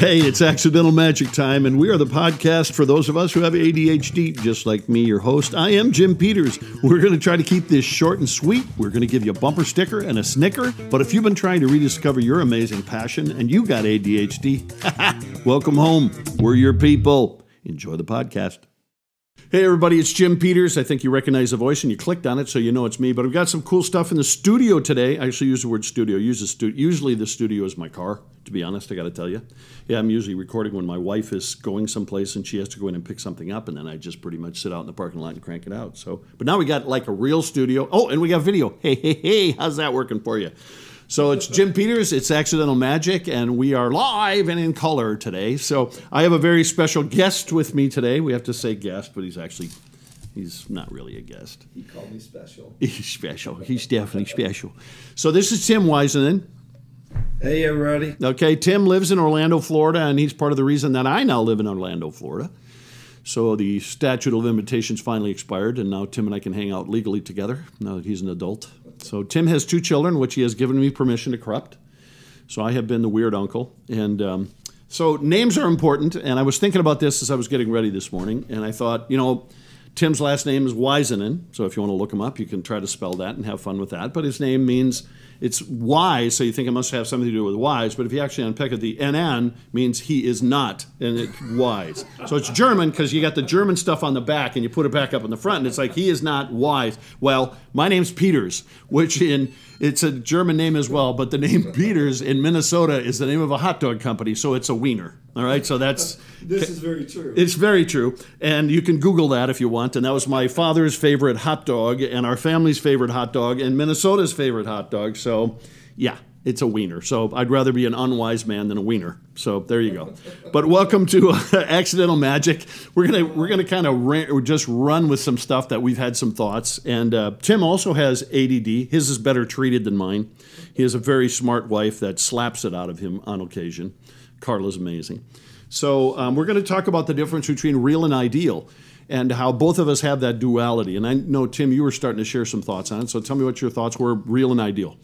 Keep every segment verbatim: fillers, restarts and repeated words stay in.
Hey, it's Accidental Magic time, and we are the podcast for those of us who have A D H D, just like me, your host. I am Jim Peters. We're going to try to keep this short and sweet. We're going to give you a bumper sticker and a snicker. But if you've been trying to rediscover your amazing passion and you got A D H D, welcome home. We're your people. Enjoy the podcast. Hey, everybody, it's Jim Peters. I think you recognize the voice and you clicked on it, so you know it's me. But I've got some cool stuff in the studio today. I actually use the word studio. Use the stu- usually the studio is my car, to be honest, I got to tell you. Yeah, I'm usually recording when my wife is going someplace and she has to go in and pick something up, and then I just pretty much sit out in the parking lot and crank it out. So, but now we got like a real studio. Oh, and we got video. Hey, hey, hey, how's that working for you? So it's Jim Peters, it's Accidental Magic, and we are live and in color today. So I have a very special guest with me today. We have to say guest, but he's actually, he's not really a guest. He called me special. He's special. He's definitely special. So this is Tim Weisenden. Hey, everybody. Okay, Tim lives in Orlando, Florida, and he's part of the reason that I now live in Orlando, Florida. So the statute of limitations finally expired, and now Tim and I can hang out legally together now that he's an adult. So Tim has two children, which he has given me permission to corrupt. So I have been the weird uncle. And um, so names are important. And I was thinking about this as I was getting ready this morning. And I thought, you know, Tim's last name is Weisenden. So if you want to look him up, you can try to spell that and have fun with that. But his name means it's wise. So you think it must have something to do with wise. But if you actually unpack it, the N N means he is not, and it's wise. So it's German because you got the German stuff on the back and you put it back up in the front. And it's like, he is not wise. Well, my name's Peters, which in it's a German name as well. But the name Peters in Minnesota is the name of a hot dog company. So it's a wiener. All right. So that's this is very true. It's very true. And you can Google that if you want. And that was my father's favorite hot dog and our family's favorite hot dog and Minnesota's favorite hot dog. So, yeah, it's a wiener. So I'd rather be an unwise man than a wiener. So there you go. But welcome to uh, Accidental Magic. We're gonna we're gonna kind of ra- just run with some stuff that we've had some thoughts. And uh, Tim also has A D D. His is better treated than mine. He has a very smart wife that slaps it out of him on occasion. Carla's amazing. So um, we're going to talk about the difference between real and ideal, and how both of us have that duality. And I know, Tim, you were starting to share some thoughts on it, so tell me what your thoughts were, real and ideal.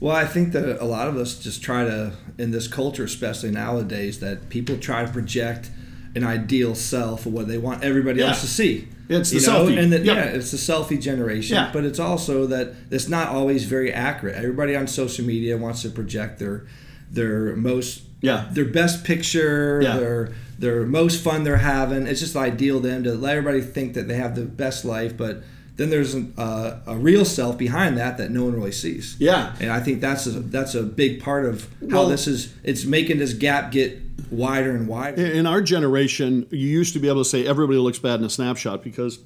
Well, I think that a lot of us just try to, in this culture especially nowadays, that people try to project an ideal self of what they want everybody yeah. else to see. It's the know? selfie. And the, yep. Yeah, it's the selfie generation, yeah. but it's also that it's not always very accurate. Everybody on social media wants to project their their most... Yeah, their best picture, yeah. their their most fun they're having. It's just ideal to them to let everybody think that they have the best life, but then there's an, uh, a real self behind that that no one really sees. Yeah, and I think that's a, that's a big part of how well, this is. It's making this gap get wider and wider. In our generation, you used to be able to say everybody looks bad in a snapshot because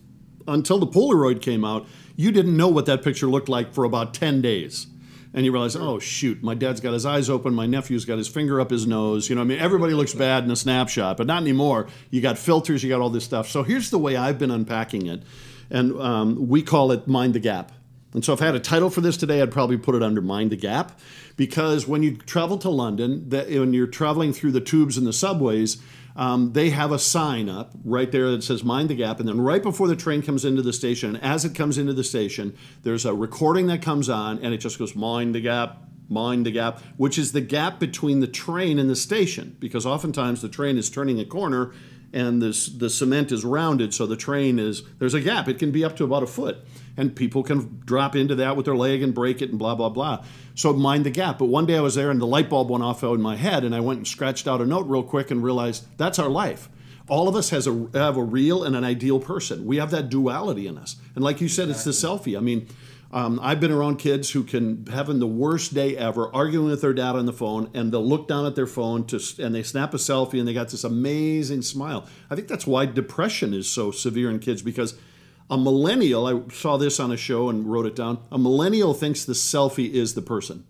until the Polaroid came out, you didn't know what that picture looked like for about ten days. And you realize, oh, shoot, my dad's got his eyes open. My nephew's got his finger up his nose. You know, I mean, everybody looks bad in a snapshot, but not anymore. You got filters. You got all this stuff. So here's the way I've been unpacking it. And um, we call it Mind the Gap. And so if I had a title for this today, I'd probably put it under Mind the Gap. Because when you travel to London, that, when you're traveling through the tubes and the subways, um, they have a sign up right there that says Mind the Gap. And then right before the train comes into the station, and as it comes into the station, there's a recording that comes on, and it just goes, Mind the Gap, Mind the Gap, which is the gap between the train and the station. Because oftentimes the train is turning a corner, and this, the cement is rounded, so the train is, there's a gap. It can be up to about a foot. And people can drop into that with their leg and break it and blah, blah, blah. So Mind the Gap. But one day I was there and the light bulb went off in my head and I went and scratched out a note real quick and realized that's our life. All of us has a, have a real and an ideal person. We have that duality in us. And like you said, exactly. It's the selfie. I mean, um, I've been around kids who can having the worst day ever, arguing with their dad on the phone, and they'll look down at their phone to, and they snap a selfie and they got this amazing smile. I think that's why depression is so severe in kids because a millennial, I saw this on a show and wrote it down, a millennial thinks the selfie is the person.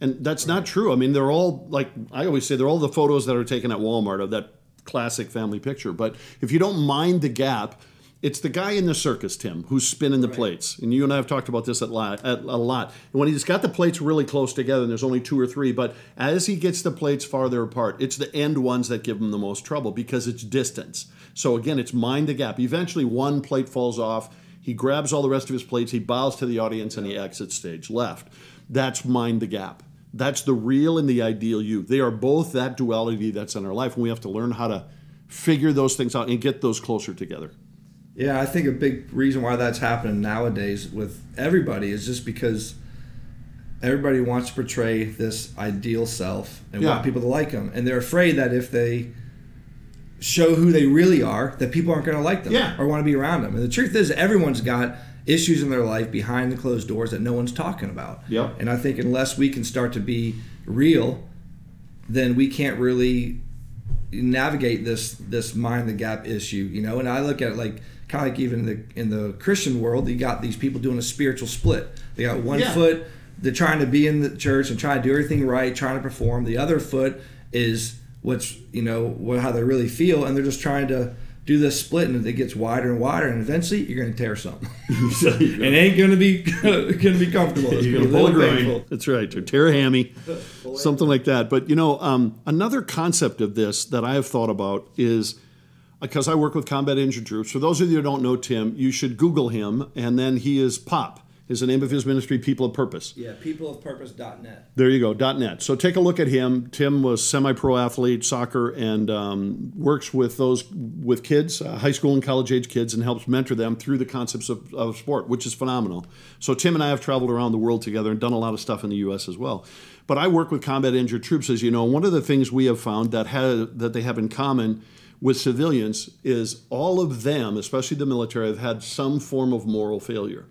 And that's right. Not true. I mean, they're all, like I always say, they're all the photos that are taken at Walmart of that classic family picture. But if you don't mind the gap, it's the guy in the circus, Tim, who's spinning the right. plates. And you and I have talked about this a lot. A lot. When he's got the plates really close together, and there's only two or three, but as he gets the plates farther apart, it's the end ones that give him the most trouble because it's distance. So again, it's mind the gap. Eventually, one plate falls off. He grabs all the rest of his plates. He bows to the audience, yeah. and he exits stage left. That's mind the gap. That's the real and the ideal you. They are both that duality that's in our life, and we have to learn how to figure those things out and get those closer together. Yeah, I think a big reason why that's happening nowadays with everybody is just because everybody wants to portray this ideal self and yeah. want people to like them. And they're afraid that if they show who they really are, that people aren't going to like them yeah. or want to be around them. And the truth is, everyone's got issues in their life behind the closed doors that no one's talking about. Yep. And I think unless we can start to be real, then we can't really navigate this this mind the gap issue, you know. And I look at it like kind of like even in the in the Christian world, you got these people doing a spiritual split. They got one yeah. foot, they're trying to be in the church and trying to do everything right, trying to perform. The other foot is what's, you know, what, how they really feel, and they're just trying to do this split, and it gets wider and wider, and eventually you're going to tear something. So and it ain't going to be going to be comfortable. It's you're going to pull a groin. That's right, or tear a hammy, something like that. But you know, um, another concept of this that I have thought about is, because I work with combat injured troops. For those of you who don't know Tim, you should Google him, and then he is P O P. Is the name of his ministry, People of Purpose. Yeah, people of purpose dot net. There you go, .net. So take a look at him. Tim was semi-pro athlete, soccer, and um, works with those with kids, uh, high school and college-age kids, and helps mentor them through the concepts of, of sport, which is phenomenal. So Tim and I have traveled around the world together and done a lot of stuff in the U S as well. But I work with combat injured troops, as you know. One of the things we have found that have, that they have in common with civilians is all of them, especially the military, have had some form of moral failure.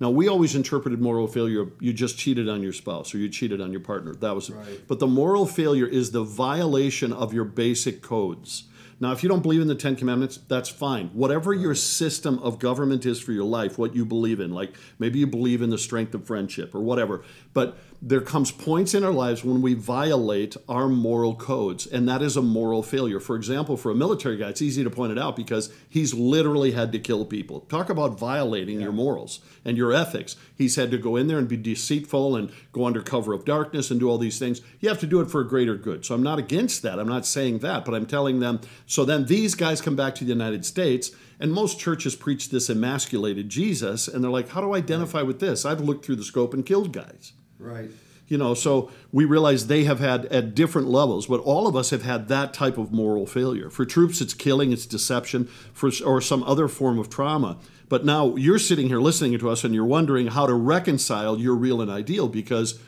Now, we always interpreted moral failure, you just cheated on your spouse or you cheated on your partner. That was right. But the moral failure is the violation of your basic codes. Now, if you don't believe in the Ten Commandments, that's fine. Whatever right. your system of government is for your life, what you believe in, like maybe you believe in the strength of friendship or whatever. But there comes points in our lives when we violate our moral codes, and that is a moral failure. For example, for a military guy, it's easy to point it out because he's literally had to kill people. Talk about violating yeah. your morals and your ethics. He's had to go in there and be deceitful and go under cover of darkness and do all these things. You have to do it for a greater good. So I'm not against that. I'm not saying that, but I'm telling them. So then these guys come back to the United States, and most churches preach this emasculated Jesus, and they're like, how do I identify with this? I've looked through the scope and killed guys. Right. You know, so we realize they have had at different levels, but all of us have had that type of moral failure. For troops, it's killing, it's deception, for or some other form of trauma. But now you're sitting here listening to us, and you're wondering how to reconcile your real and ideal, because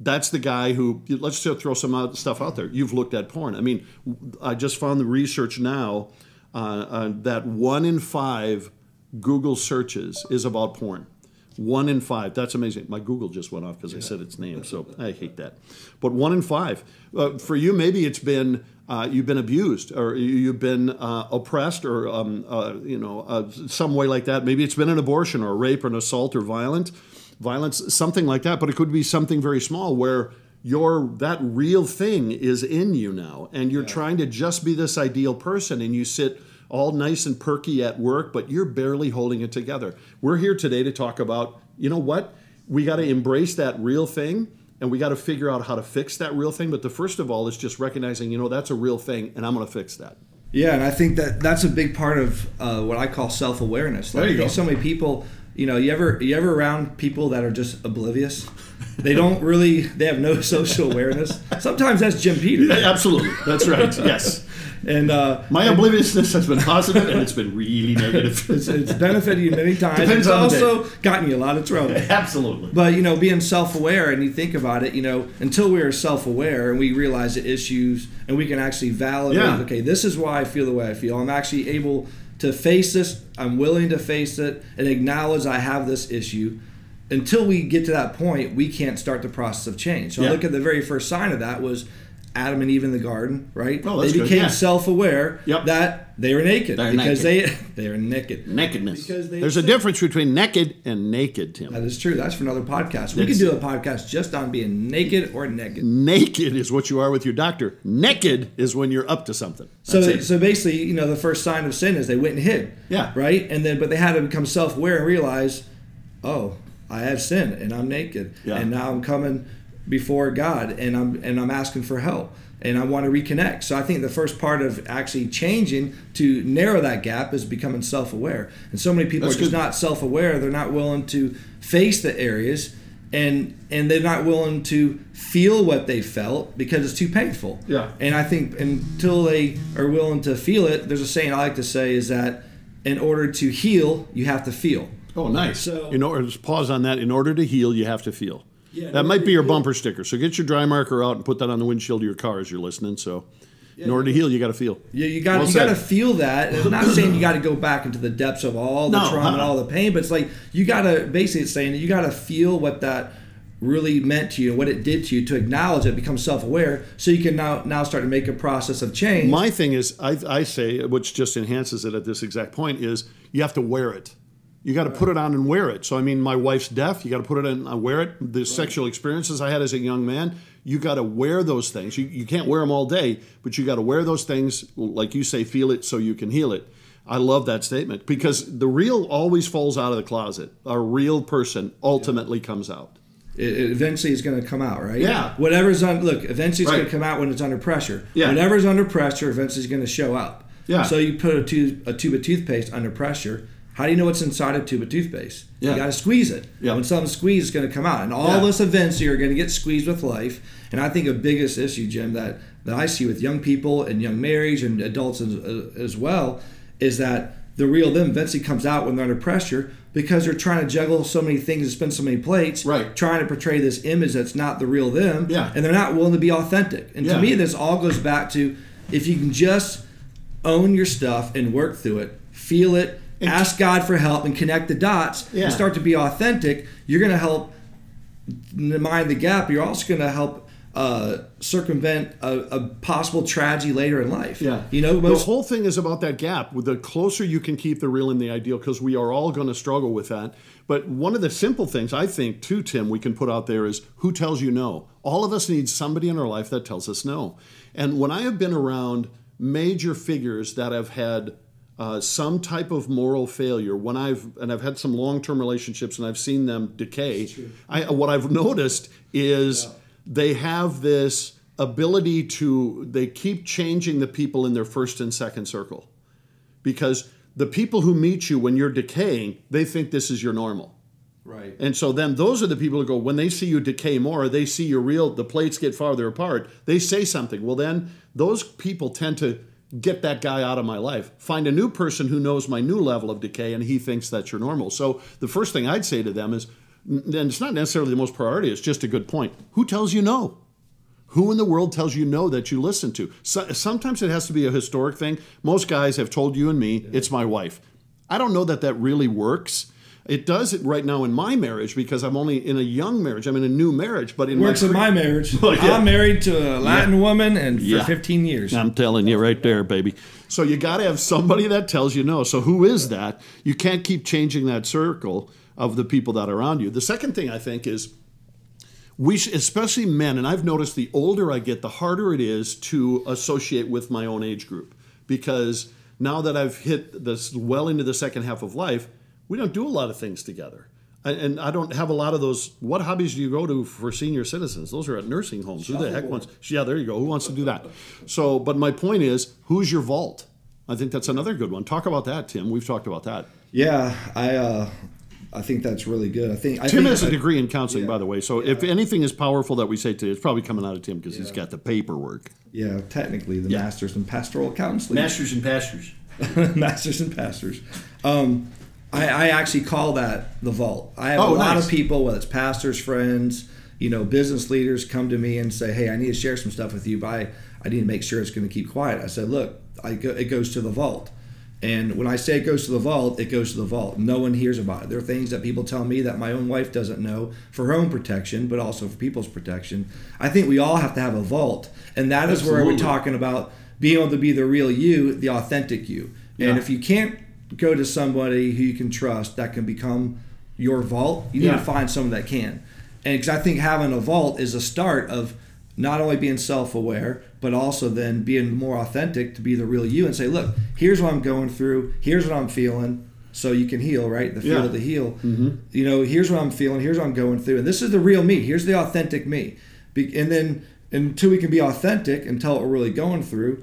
that's the guy who, let's just throw some out, stuff out there. You've looked at porn. I mean, I just found the research now uh, uh, that one in five Google searches is about porn. One in five. That's amazing. My Google just went off because yeah. I said its name, so I hate that. But one in five. Uh, for you, maybe it's been uh, you've been abused, or you've been uh, oppressed, or um, uh, you know, uh, some way like that. Maybe it's been an abortion, or a rape, or an assault, or violent. Violence, something like that, but it could be something very small where your that real thing is in you now, and you're yeah. trying to just be this ideal person, and you sit all nice and perky at work, but you're barely holding it together. We're here today to talk about, you know what? We got to embrace that real thing, and we got to figure out how to fix that real thing. But the first of all is just recognizing, you know, that's a real thing, and I'm going to fix that. Yeah, and I think that that's a big part of uh, what I call self-awareness. Like, there you go. So many people. You know, you ever you ever around people that are just oblivious? They don't really, they have no social awareness. Sometimes that's Jim Peters. Yeah, absolutely. That's right. Yes. And uh, my and, obliviousness has been positive, and it's been really negative. It's, it's benefited you many times. Depends it's on also the day. Gotten you a lot of trouble. Absolutely. But, you know, being self-aware, and you think about it, you know, until we are self-aware and we realize the issues, and we can actually validate, yeah. okay, this is why I feel the way I feel. I'm actually able to face this, I'm willing to face it and acknowledge I have this issue. Until we get to that point, we can't start the process of change. So yeah. I look at the very first sign of that was Adam and Eve in the garden, right? Oh, that's they became yeah. self-aware yep. that they were naked. They're because naked. they they are naked. Nakedness. Because they There's a difference between naked and naked, Tim. That is true. That's for another podcast. We could do a podcast just on being naked or naked. Naked is what you are with your doctor. Naked is when you're up to something. That's so it. so basically, you know, the first sign of sin is they went and hid. Yeah. Right? And then but they had to become self-aware and realize, oh, I have sinned and I'm naked. Yeah. And now I'm coming before God, and I'm and I'm asking for help, and I want to reconnect. So I think the first part of actually changing to narrow that gap is becoming self-aware. And so many people That's are just good. not self-aware. They're not willing to face the areas, and and they're not willing to feel what they felt because it's too painful. Yeah. And I think until they are willing to feel it, there's a saying I like to say is that in order to heal, you have to feel. Oh, nice. So, in order, just pause on that. In order to heal, you have to feel. Yeah, that might be your bumper sticker. So get your dry marker out and put that on the windshield of your car as you're listening. So yeah, in order to heal, you got to feel. Yeah, you got well you got to feel that. And I'm not saying you got to go back into the depths of all the no, trauma and all the pain, but it's like you got to basically it's saying that you got to feel what that really meant to you and what it did to you to acknowledge it, become self-aware, so you can now now start to make a process of change. My thing is, I, I say, which just enhances it at this exact point, is you have to wear it. You got to right. put it on and wear it. So, I mean, my wife's deaf. You got to put it on and wear it. The right. sexual experiences I had as a young man, you got to wear those things. You, you can't wear them all day, but you got to wear those things, like you say, feel it so you can heal it. I love that statement because the real always falls out of the closet. A real person ultimately yeah. comes out. It eventually is going to come out, right? Yeah. Whatever's on, look, eventually it's right. going to come out when it's under pressure. Yeah. Whatever's under pressure eventually is going to show up. Yeah. So you put a tube, a tube of toothpaste under pressure. How do you know what's inside a tube of toothpaste? Yeah. You got to squeeze it. Yeah. When something's squeezed, it's going to come out. And all yeah. those events here are going to get squeezed with life. And I think a biggest issue, Jim, that, that I see with young people and young marriage and adults as, as well is that the real them eventually comes out when they're under pressure because they're trying to juggle so many things and spin so many plates, right. trying to portray this image that's not the real them, yeah. and they're not willing to be authentic. And yeah. to me, this all goes back to if you can just own your stuff and work through it, feel it, and ask God for help and connect the dots yeah. and start to be authentic, you're going to help mind the gap. You're also going to help Uh, circumvent a, a possible tragedy later in life. Yeah, you know, most- the whole thing is about that gap. The closer you can keep the real and the ideal, because we are all going to struggle with that. But one of the simple things I think, too, Tim, we can put out there is who tells you no. All of us need somebody in our life that tells us no. And when I have been around major figures that have had uh, some type of moral failure, when I've and I've had some long-term relationships and I've seen them decay, I, what I've noticed is. Yeah. They have this ability to, they keep changing the people in their first and second circle. Because the people who meet you when you're decaying, they think this is your normal. Right. And so then those are the people who go, when they see you decay more, they see your real, the plates get farther apart, they say something. Well, then those people tend to get that guy out of my life. Find a new person who knows my new level of decay and he thinks that's your normal. So the first thing I'd say to them is, and it's not necessarily the most priority, it's just a good point. Who tells you no? Who in the world tells you no that you listen to? So, sometimes it has to be a historic thing. Most guys have told you and me, yeah. it's my wife. I don't know that that really works. It does it right now in my marriage because I'm only in a young marriage. I'm in a new marriage. But in works my in my marriage. Well, yeah. I'm married to a Latin yeah. woman and for yeah. fifteen years. I'm telling you right there, baby. So you got to have somebody that tells you no. So who is that? You can't keep changing that circle of the people that are around you. The second thing I think is we, sh- especially men, and I've noticed the older I get, the harder it is to associate with my own age group. Because now that I've hit this well into the second half of life, we don't do a lot of things together. And I don't have a lot of those. What hobbies do you go to for senior citizens? Those are at nursing homes. Who the heck wants? Yeah, there you go. Who wants to do that? So, but my point is, who's your vault? I think that's another good one. Talk about that, Tim. We've talked about that. Yeah, I uh, I think that's really good. I think I Tim think has I, a degree in counseling, yeah, by the way. So yeah. if anything is powerful that we say today, it's probably coming out of Tim because yeah. he's got the paperwork. Yeah, technically the yeah. master's in pastoral counseling. Masters and pastors. Masters and pastors. Um, I, I actually call that the vault. I have oh, a lot nice. of people, whether it's pastors, friends, you know, business leaders come to me and say, hey, I need to share some stuff with you, but I, I need to make sure it's going to keep quiet. I said, look, I go, it goes to the vault. And when I say it goes to the vault, it goes to the vault. No one hears about it. There are things that people tell me that my own wife doesn't know for her own protection, but also for people's protection. I think we all have to have a vault. And that is Absolutely. where we're talking about being able to be the real you, the authentic you. Yeah. And if you can't go to somebody who you can trust that can become your vault, you need yeah. to find someone that can. And because I think having a vault is a start of not only being self-aware, but also then being more authentic to be the real you and say, look, here's what I'm going through. Here's what I'm feeling. So you can heal, right? The feel yeah. to heal. Mm-hmm. You know, here's what I'm feeling. Here's what I'm going through. And this is the real me. Here's the authentic me. Be- and then until we can be authentic and tell what we're really going through,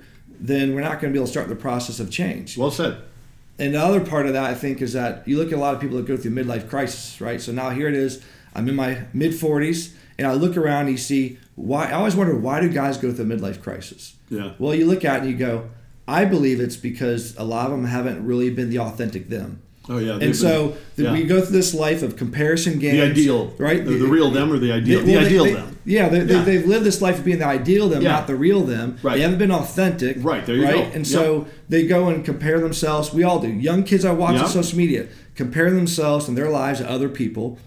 then we're not going to be able to start the process of change. Well said. And the other part of that, I think, is that you look at a lot of people that go through midlife crisis, right? So now here it is. I'm in my mid forties, and I look around and you see, why, I always wonder, why do guys go through a midlife crisis? Yeah. Well, you look at it and you go, I believe it's because a lot of them haven't really been the authentic them. Oh, yeah. And so been, yeah. we go through this life of comparison games. The ideal. Right? The, the real them or the ideal? They, the well, ideal they, them. They, yeah, they, yeah. They, they've lived this life of being the ideal them, yeah. not the real them. Right. They haven't been authentic. Right, there you right? go. And yep. so they go and compare themselves. We all do. Young kids I watch yep. on social media compare themselves and their lives to other people.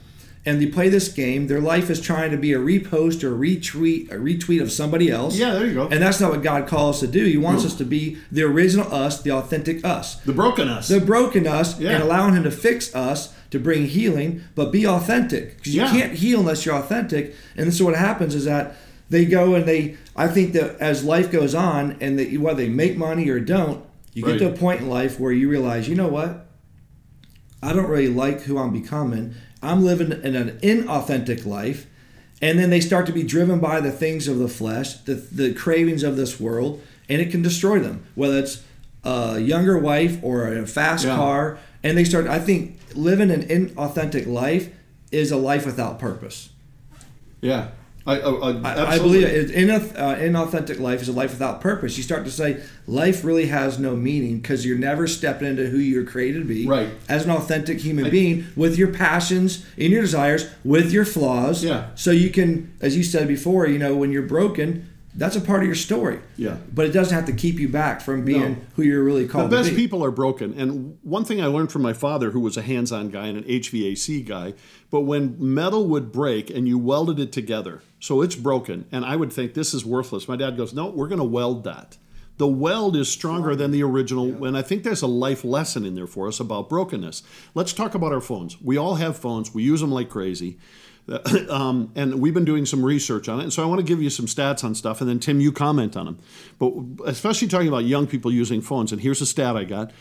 And they play this game. Their life is trying to be a repost or retweet, a retweet of somebody else. Yeah, there you go. And that's not what God calls us to do. He wants no. us to be the original us, the authentic us. The broken us. The broken us, yeah. and allowing him to fix us, to bring healing, but be authentic. Because you yeah. can't heal unless you're authentic. And so what happens is that they go and they, I think that as life goes on, and they, whether they make money or don't, you right. get to a point in life where you realize, you know what? I don't really like who I'm becoming. I'm living in an inauthentic life. And then they start to be driven by the things of the flesh, the, the cravings of this world, and it can destroy them, whether it's a younger wife or a fast yeah. car. And they start, I think, living an inauthentic life is a life without purpose. Yeah. I, I, I, I believe it. An uh, inauthentic life is a life without purpose. You start to say life really has no meaning because you're never stepping into who you're created to be right. as an authentic human I, being with your passions and your desires, with your flaws. Yeah. So you can, as you said before, you know, when you're broken, that's a part of your story. Yeah. But it doesn't have to keep you back from being no. who you're really called to be. The best people are broken. And one thing I learned from my father, who was a hands-on guy and an H V A C guy, but when metal would break and you welded it together, so it's broken, and I would think this is worthless. My dad goes, no, we're going to weld that. The weld is stronger than the original, yeah. and I think there's a life lesson in there for us about brokenness. Let's talk about our phones. We all have phones. We use them like crazy. Um, and we've been doing some research on it. And so I want to give you some stats on stuff. And then, Tim, you comment on them. But especially talking about young people using phones. And here's a stat I got.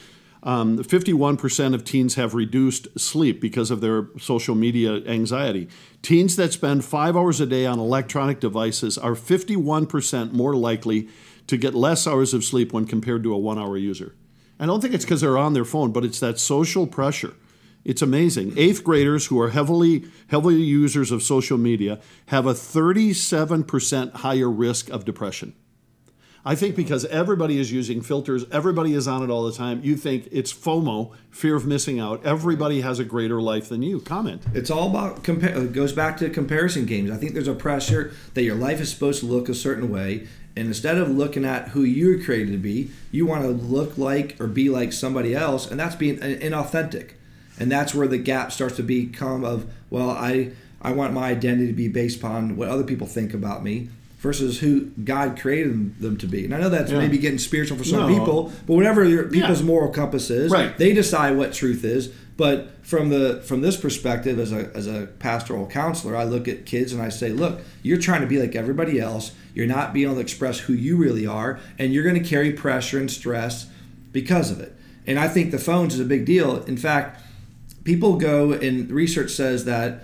Um, fifty-one percent of teens have reduced sleep because of their social media anxiety. Teens that spend five hours a day on electronic devices are fifty-one percent more likely to get less hours of sleep when compared to a one-hour user. I don't think it's because they're on their phone, but it's that social pressure. It's amazing. Eighth graders who are heavily heavily users of social media have a thirty-seven percent higher risk of depression. I think because everybody is using filters, everybody is on it all the time, you think it's FOMO, fear of missing out. Everybody has a greater life than you. Comment. It's all about, compa- it goes back to comparison games. I think there's a pressure that your life is supposed to look a certain way. And instead of looking at who you were created to be, you want to look like or be like somebody else. And that's being inauthentic. And that's where the gap starts to become of, well, I, I want my identity to be based upon what other people think about me versus who God created them to be. And I know that's yeah. maybe getting spiritual for some no. people, but whatever your people's yeah. moral compass is, right. they decide what truth is. But from the from this perspective, as a as a pastoral counselor, I look at kids and I say, look, you're trying to be like everybody else. You're not being able to express who you really are, and you're going to carry pressure and stress because of it. And I think the phones is a big deal. In fact, people go, and research says that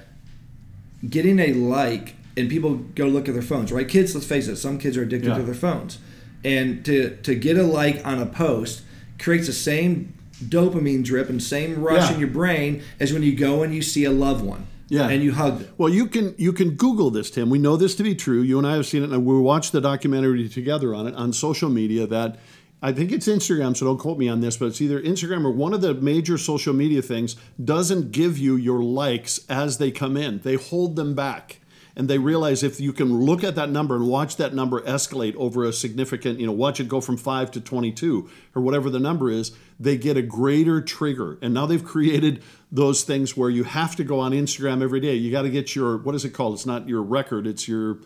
getting a like, and people go look at their phones, right? Kids, let's face it, some kids are addicted yeah. to their phones. And to, to get a like on a post creates the same dopamine drip and same rush yeah. in your brain as when you go and you see a loved one. Yeah. And you hug them. Well, you can you can Google this, Tim. We know this to be true. You and I have seen it, and we watched the documentary together on it on social media that... I think it's Instagram, so don't quote me on this, but it's either Instagram or one of the major social media things doesn't give you your likes as they come in. They hold them back, and they realize if you can look at that number and watch that number escalate over a significant, you know, watch it go from five to twenty-two or whatever the number is, they get a greater trigger. And now they've created those things where you have to go on Instagram every day. You got to get your, what is it called? It's not your record. It's your,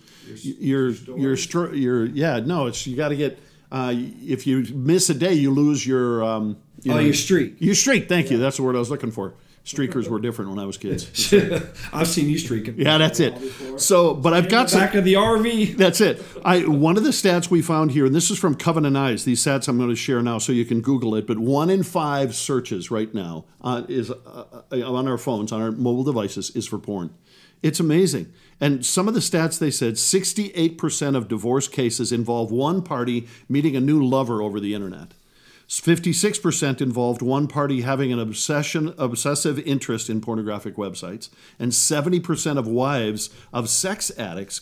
your, your, your, your yeah, no, it's, you got to get... Uh, if you miss a day, you lose your... Um, you oh, know, your streak. Your streak, thank yeah. you. That's the word I was looking for. Streakers were different when I was kids. I've seen you streaking. Yeah, that's it. So, but I've got... Back some, of the R V. That's it. I One of the stats we found here, and this is from Covenant Eyes, these stats I'm going to share now so you can Google it, but one in five searches right now uh, is uh, on our phones, on our mobile devices, is for porn. It's amazing. And some of the stats they said, sixty-eight percent of divorce cases involve one party meeting a new lover over the internet. fifty-six percent involved one party having an obsession, obsessive interest in pornographic websites, and seventy percent of wives of sex addicts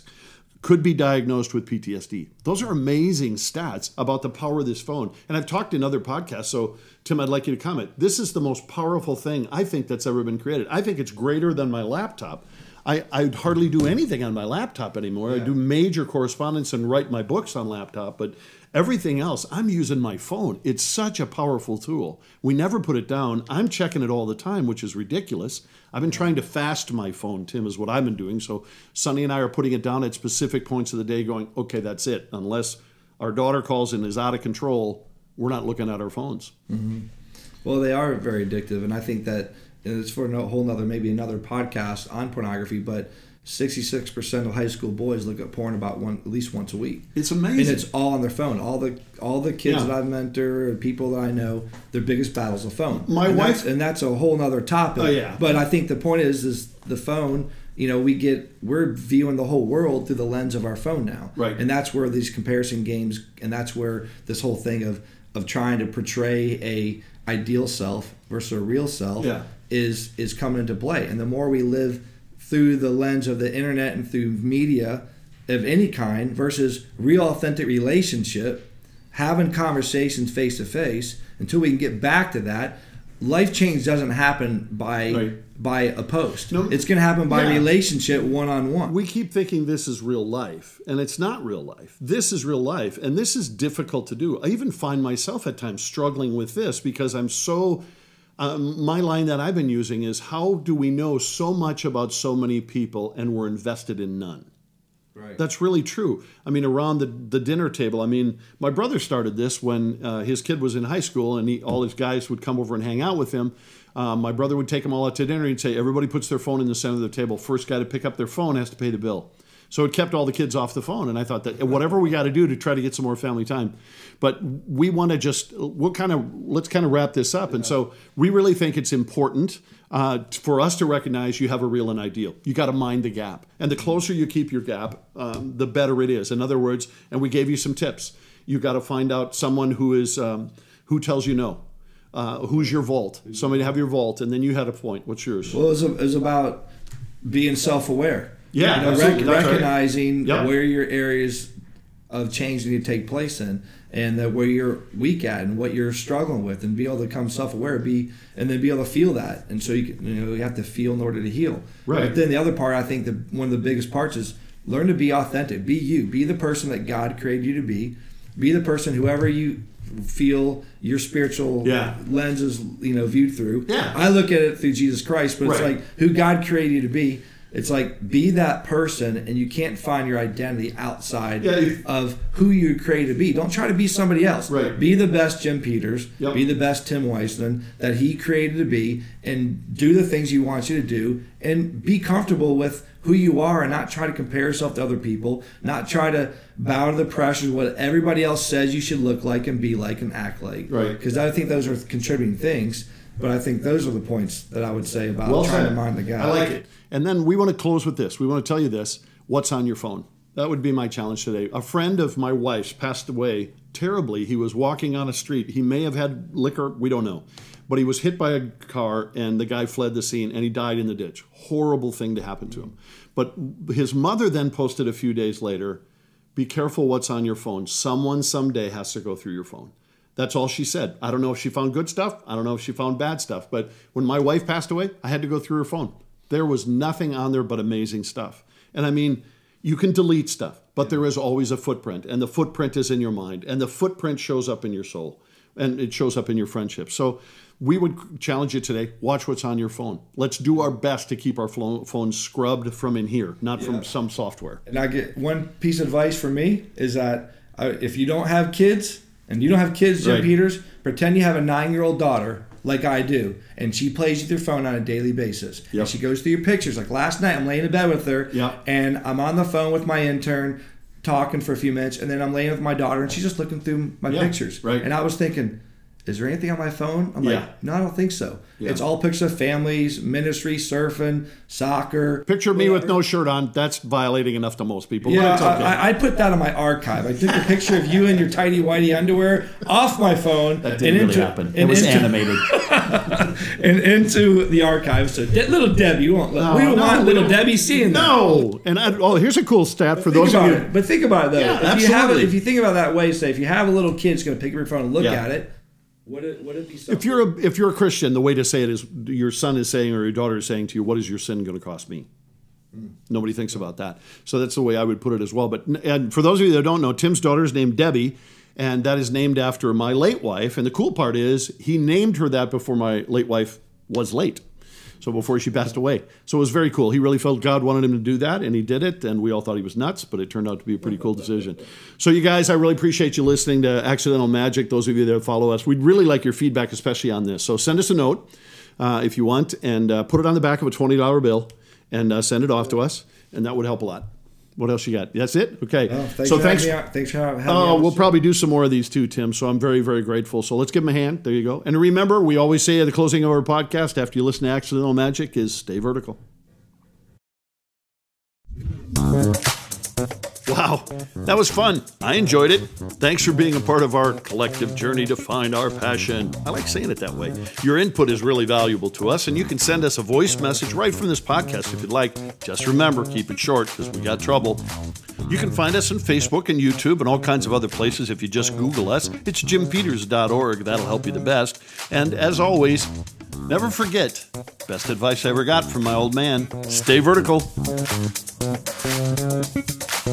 could be diagnosed with P T S D. Those are amazing stats about the power of this phone. And I've talked in other podcasts, so Tim, I'd like you to comment. This is the most powerful thing I think that's ever been created. I think it's greater than my laptop. I, I'd hardly do anything on my laptop anymore. Yeah. I do major correspondence and write my books on laptop, but everything else, I'm using my phone. It's such a powerful tool. We never put it down. I'm checking it all the time, which is ridiculous. I've been trying to fast my phone, Tim, is what I've been doing. So Sonny and I are putting it down at specific points of the day going, okay, that's it. Unless our daughter calls and is out of control, we're not looking at our phones. Mm-hmm. Well, they are very addictive, and I think that it's for a whole nother, maybe another podcast on pornography, but sixty-six percent of high school boys look at porn about one at least once a week. It's amazing. And it's all on their phone. All the all the kids yeah. that I've mentored, people that I know, their biggest battle is the phone. My and wife that's, and that's a whole nother topic. Oh, yeah. But I think the point is is the phone, you know, we get we're viewing the whole world through the lens of our phone now. Right. And that's where these comparison games, and that's where this whole thing of of trying to portray a ideal self versus a real self yeah. is is coming into play. And the more we live through the lens of the internet and through media of any kind versus real authentic relationship, having conversations face to face, until we can get back to that, life change doesn't happen by right. by a post. No, it's going to happen by yeah. relationship one-on-one. We keep thinking this is real life, and it's not real life. This is real life, and this is difficult to do. I even find myself at times struggling with this because I'm so... Um, my line that I've been using is, how do we know so much about so many people and we're invested in none? Right. That's really true. I mean, around the, the dinner table, I mean, my brother started this when uh, his kid was in high school, and he, all his guys would come over and hang out with him. Um, my brother would take them all out to dinner and say, everybody puts their phone in the center of the table. First guy to pick up their phone has to pay the bill. So it kept all the kids off the phone, and I thought that whatever we got to do to try to get some more family time. But we want to just, we'll kind of, let's kind of wrap this up. Yeah. And so we really think it's important uh, for us to recognize you have a real and ideal. You got to mind the gap. And the closer you keep your gap, um, the better it is. In other words, and we gave you some tips. You got to find out someone who is, um, who tells you no. Uh, who's your vault? Somebody have your vault. And then you had a point. What's yours? Well, it was, it was about being self-aware. Yeah, you know, rec- recognizing right. yep. where your areas of change need to take place in, and that where you're weak at, and what you're struggling with, and be able to become self-aware, be and then be able to feel that. And so you can, you know, you have to feel in order to heal. Right. But then the other part, I think, the one of the biggest parts is learn to be authentic, be you, be the person that God created you to be, be the person whoever you feel your spiritual yeah. lens is, you know, viewed through. Yeah. I look at it through Jesus Christ, but right. it's like who God created you to be. It's like, be that person, and you can't find your identity outside yeah, you, of who you created to be. Don't try to be somebody else. Right. Be the best Jim Peters. Yep. Be the best Tim Weisenden that he created to be, and do the things he wants you to do, and be comfortable with who you are, and not try to compare yourself to other people, not try to bow to the pressures of what everybody else says you should look like and be like and act like. Right. Because I think those are contributing things. But I think those are the points that I would say about well, trying to mind the guy. I like it. And then we want to close with this. We want to tell you this. What's on your phone? That would be my challenge today. A friend of my wife's passed away terribly. He was walking on a street. He may have had liquor. We don't know. But he was hit by a car, and the guy fled the scene, and he died in the ditch. Horrible thing to happen to him. But his mother then posted a few days later, be careful what's on your phone. Someone someday has to go through your phone. That's all she said. I don't know if she found good stuff. I don't know if she found bad stuff. But when my wife passed away, I had to go through her phone. There was nothing on there but amazing stuff. And I mean, you can delete stuff, but there is always a footprint. And the footprint is in your mind. And the footprint shows up in your soul. And it shows up in your friendship. So we would challenge you today, watch what's on your phone. Let's do our best to keep our phone scrubbed from in here, not yeah. from some software. And I get one piece of advice from me is that if you don't have kids... and you don't have kids, Jim right. Peters, pretend you have a nine-year-old daughter like I do, and she plays you through your phone on a daily basis. Yep. And she goes through your pictures. Like last night, I'm laying in bed with her, yep. and I'm on the phone with my intern talking for a few minutes, and then I'm laying with my daughter, and she's just looking through my yep. pictures. Right. And I was thinking, is there anything on my phone? I'm yeah. like, no, I don't think so. Yeah. It's all pictures of families, ministry, surfing, soccer. Picture whatever. Me with no shirt on. That's violating enough to most people. Yeah, okay. I, I put that on my archive. I took a picture of you in your tidy whitey underwear off my phone. That didn't really into, happen. It was into, animated. And into the archive. So De- little Debbie, you won't. No, we don't no, want little Debbie seeing no. that. No. And I, oh, here's a cool stat for think those of you. It. But think about it though. Yeah, if absolutely. You have it, if you think about it that way, say if you have a little kid that's going to pick up your phone and look yeah. at it. Would it, would it be something? If you're a if you're a Christian, the way to say it is your son is saying or your daughter is saying to you, "What is your sin going to cost me?" Mm. Nobody thinks about that, so that's the way I would put it as well. But and for those of you that don't know, Tim's daughter is named Debbie, and that is named after my late wife. And the cool part is he named her that before my late wife was late, so before she passed away. So it was very cool. He really felt God wanted him to do that, and he did it. And we all thought he was nuts, but it turned out to be a pretty cool decision. So you guys, I really appreciate you listening to Accidental Magic. Those of you that follow us, we'd really like your feedback, especially on this. So send us a note uh, if you want, and uh, put it on the back of a twenty dollar bill, and uh, send it off to us, and that would help a lot. What else you got? That's it? Okay. Oh, thanks so for thanks. Having me out. Thanks for having uh, me out. We'll probably do some more of these too, Tim. So I'm very, very grateful. So let's give him a hand. There you go. And remember, we always say at the closing of our podcast, after you listen to Accidental Magic, is stay vertical. Wow, that was fun. I enjoyed it. Thanks for being a part of our collective journey to find our passion. I like saying it that way. Your input is really valuable to us, and you can send us a voice message right from this podcast if you'd like. Just remember, keep it short because we got trouble. You can find us on Facebook and YouTube and all kinds of other places if you just Google us. It's jim peters dot org. That'll help you the best. And as always, never forget, best advice I ever got from my old man, stay vertical.